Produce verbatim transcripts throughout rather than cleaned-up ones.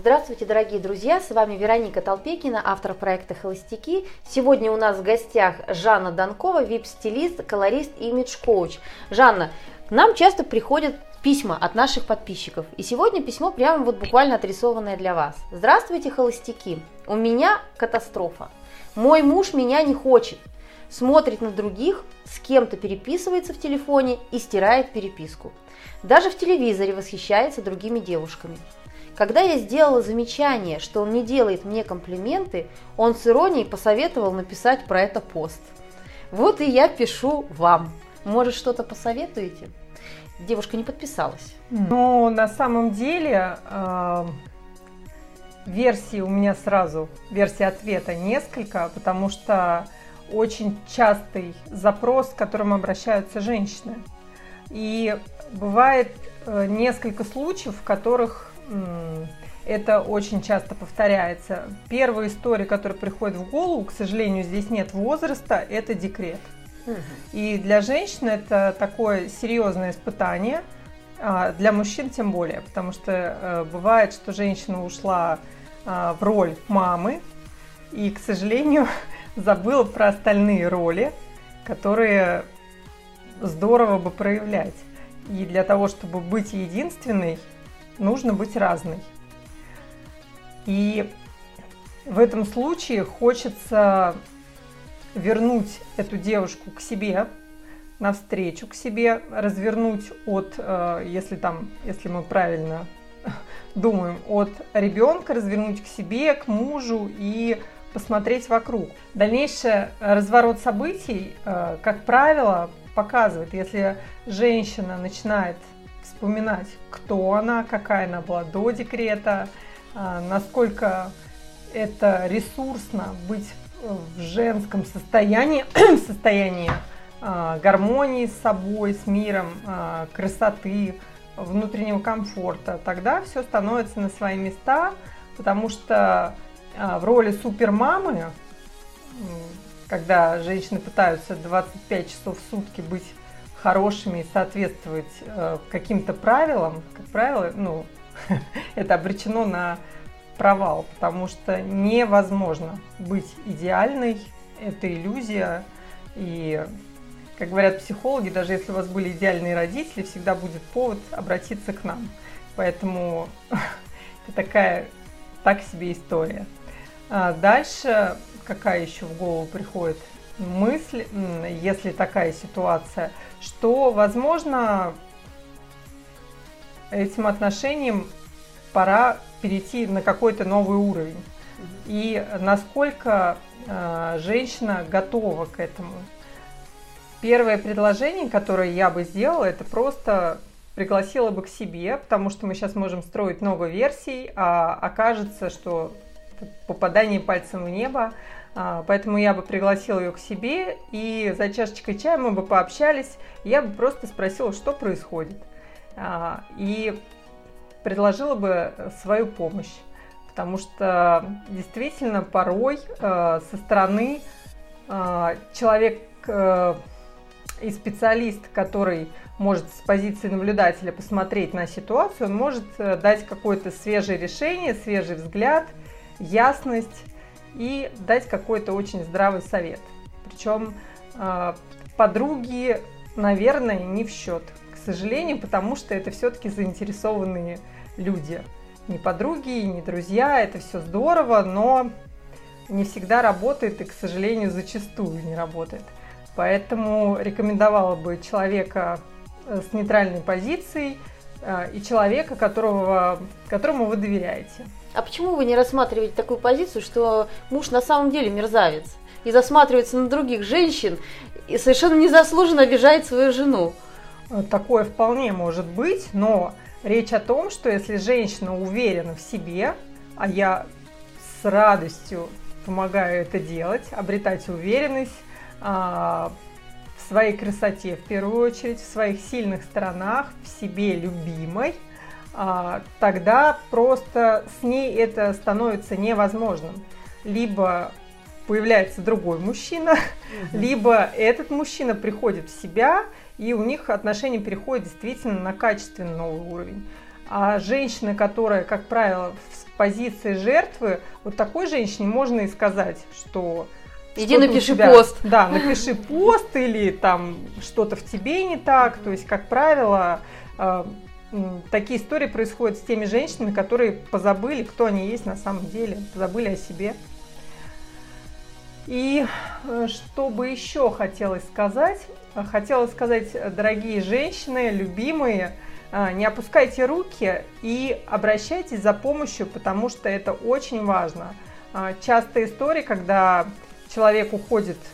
Здравствуйте, дорогие друзья! С вами Вероника Толпекина, автор проекта «Холостяки». Сегодня у нас в гостях Жанна Донкова, вип-стилист, колорист и имидж-коуч. Жанна, к нам часто приходят письма от наших подписчиков, и сегодня письмо прямо вот буквально отрисованное для вас. Здравствуйте, холостяки! У меня катастрофа. Мой муж меня не хочет. Смотрит на других, с кем-то переписывается в телефоне и стирает переписку. Даже в телевизоре восхищается другими девушками. Когда я сделала замечание, что он не делает мне комплименты, он с иронией посоветовал написать про это пост. Вот и я пишу вам. Может, что-то посоветуете? Девушка не подписалась. Ну, на самом деле, э, версий у меня сразу, версий ответа несколько, потому что очень частый запрос, к которому обращаются женщины. И бывает э, несколько случаев, в которых... это очень часто повторяется. Первая история, которая приходит в голову, к сожалению, здесь нет возраста, это декрет. Угу. И для женщин это такое серьезное испытание, для мужчин тем более, потому что бывает, что женщина ушла в роль мамы и, к сожалению, забыла про остальные роли, которые здорово бы проявлять. И для того, чтобы быть единственной, нужно быть разной. И в этом случае хочется вернуть эту девушку к себе, навстречу к себе, развернуть от, если, там, если мы правильно думаем, от ребенка, развернуть к себе, к мужу и посмотреть вокруг. Дальнейший разворот событий, как правило, показывает, если женщина начинает вспоминать, кто она, какая она была до декрета, насколько это ресурсно быть в женском состоянии, в состоянии гармонии с собой, с миром, красоты, внутреннего комфорта, тогда все становится на свои места, потому что в роли супермамы, когда женщины пытаются двадцать пять часов в сутки быть хорошими и соответствовать э, каким-то правилам, как правило, ну, это обречено на провал, потому что невозможно быть идеальной, это иллюзия. И, как говорят психологи, даже если у вас были идеальные родители, всегда будет повод обратиться к нам. Поэтому это такая так себе история. А дальше, какая еще в голову приходит мысль, если такая ситуация, что, возможно, этим отношениям пора перейти на какой-то новый уровень. И насколько э, женщина готова к этому. Первое предложение, которое я бы сделала, это просто пригласила бы к себе, потому что мы сейчас можем строить много версий, а окажется, что попадание пальцем в небо. Поэтому я бы пригласила ее к себе, и за чашечкой чая мы бы пообщались, я бы просто спросила, что происходит, и предложила бы свою помощь, потому что действительно порой со стороны человек и специалист, который может с позиции наблюдателя посмотреть на ситуацию, он может дать какое-то свежее решение, свежий взгляд, ясность, и дать какой-то очень здравый совет. Причем подруги, наверное, не в счет, к сожалению, потому что это все-таки заинтересованные люди. Не подруги, не друзья, это все здорово, но не всегда работает и, к сожалению, зачастую не работает. Поэтому рекомендовала бы человека с нейтральной позицией и человека, которого, которому вы доверяете. А почему вы не рассматриваете такую позицию, что муж на самом деле мерзавец и засматривается на других женщин и совершенно незаслуженно обижает свою жену? Такое вполне может быть, но речь о том, что если женщина уверена в себе, а я с радостью помогаю это делать, обретать уверенность в своей красоте, в первую очередь, в своих сильных сторонах, в себе любимой, тогда просто с ней это становится невозможным. Либо появляется другой мужчина, mm-hmm. либо этот мужчина приходит в себя, и у них отношения переходят действительно на качественный новый уровень. А женщина, которая, как правило, в позиции жертвы, вот такой женщине можно и сказать, что... Иди напиши тебя, пост. Да, напиши пост или там что-то в тебе не так. То есть, как правило, э, такие истории происходят с теми женщинами, которые позабыли, кто они есть на самом деле, позабыли о себе. И что бы еще хотелось сказать? Хотела сказать, дорогие женщины, любимые, э, не опускайте руки и обращайтесь за помощью, потому что это очень важно. Э, частые истории, когда... человек уходит э,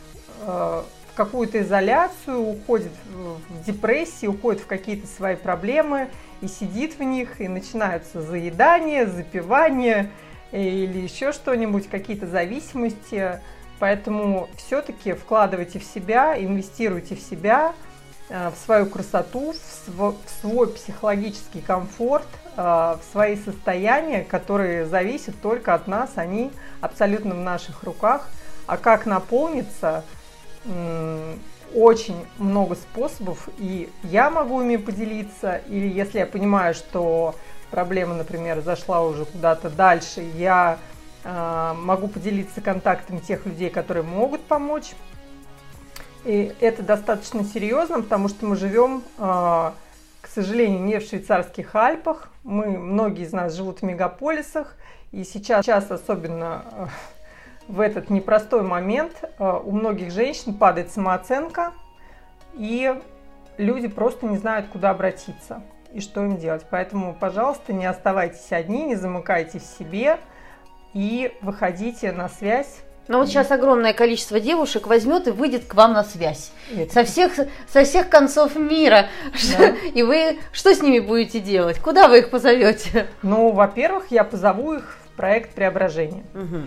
в какую-то изоляцию, уходит в депрессию, уходит в какие-то свои проблемы и сидит в них, и начинаются заедания, запивания или еще что-нибудь, какие-то зависимости. Поэтому все-таки вкладывайте в себя, инвестируйте в себя, э, в свою красоту, в, св- в свой психологический комфорт, э, в свои состояния, которые зависят только от нас, они абсолютно в наших руках. А как наполниться, очень много способов, и я могу ими поделиться, или если я понимаю, что проблема, например, зашла уже куда-то дальше, я могу поделиться контактами тех людей, которые могут помочь. И это достаточно серьезно, потому что мы живем, к сожалению, не в швейцарских Альпах, мы, многие из нас живут в мегаполисах, и сейчас, сейчас особенно... в этот непростой момент у многих женщин падает самооценка, и люди просто не знают, куда обратиться и что им делать. Поэтому, пожалуйста, не оставайтесь одни, не замыкайтесь в себе и выходите на связь. Но вот сейчас огромное количество девушек возьмет и выйдет к вам на связь. Это... Со всех, со всех концов мира. Да. И вы что с ними будете делать? Куда вы их позовете? Ну, во-первых, я позову их в проект «Преображение». Угу.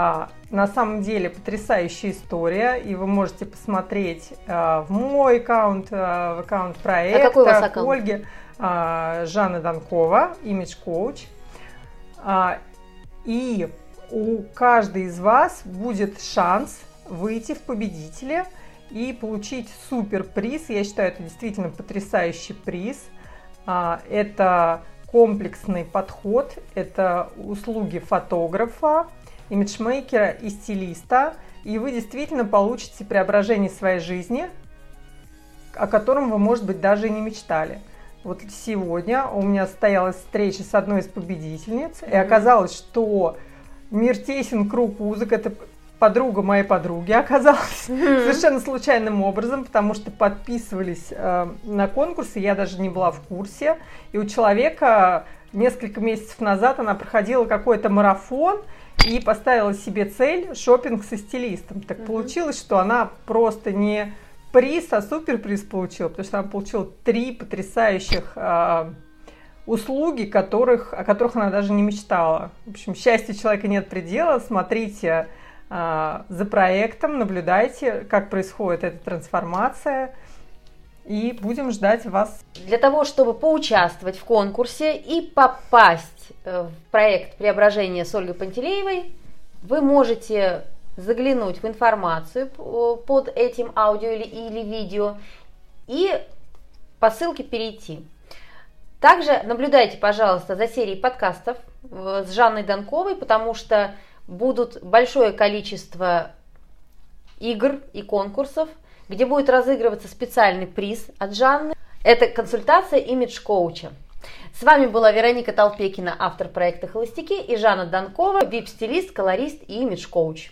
А, на самом деле потрясающая история, и вы можете посмотреть а, в мой аккаунт, а, в аккаунт проекта. А какой у вас аккаунт? Ольги а, Жанна Донкова, имидж-коуч. А, и у каждой из вас будет шанс выйти в победители и получить супер приз. Я считаю, это действительно потрясающий приз. А, это комплексный подход, это услуги фотографа, имиджмейкера и стилиста, и вы действительно получите преображение своей жизни, о котором вы, может быть, даже и не мечтали. Вот сегодня у меня состоялась встреча с одной из победительниц, и оказалось, что мир тесен, круг узок, это подруга моей подруги оказалась совершенно случайным образом, потому что подписывались э, на конкурсы, я даже не была в курсе, и у человека несколько месяцев назад она проходила какой-то марафон, и поставила себе цель шопинг со стилистом. Так получилось, что она просто не приз, а суперприз получила, потому что она получила три потрясающих э, услуги, которых, о которых она даже не мечтала. В общем, счастью человека нет предела. Смотрите э, за проектом, наблюдайте, как происходит эта трансформация. И будем ждать вас. Для того, чтобы поучаствовать в конкурсе и попасть в проект «Преображение» с Ольгой Пантелеевой, вы можете заглянуть в информацию под этим аудио или видео и по ссылке перейти. Также наблюдайте, пожалуйста, за серией подкастов с Жанной Донковой, потому что будут большое количество игр и конкурсов, где будет разыгрываться специальный приз от Жанны. Это консультация имидж-коуча. С вами была Вероника Толпекина, автор проекта «Холостяки», и Жанна Донкова, вип-стилист, колорист и имидж-коуч.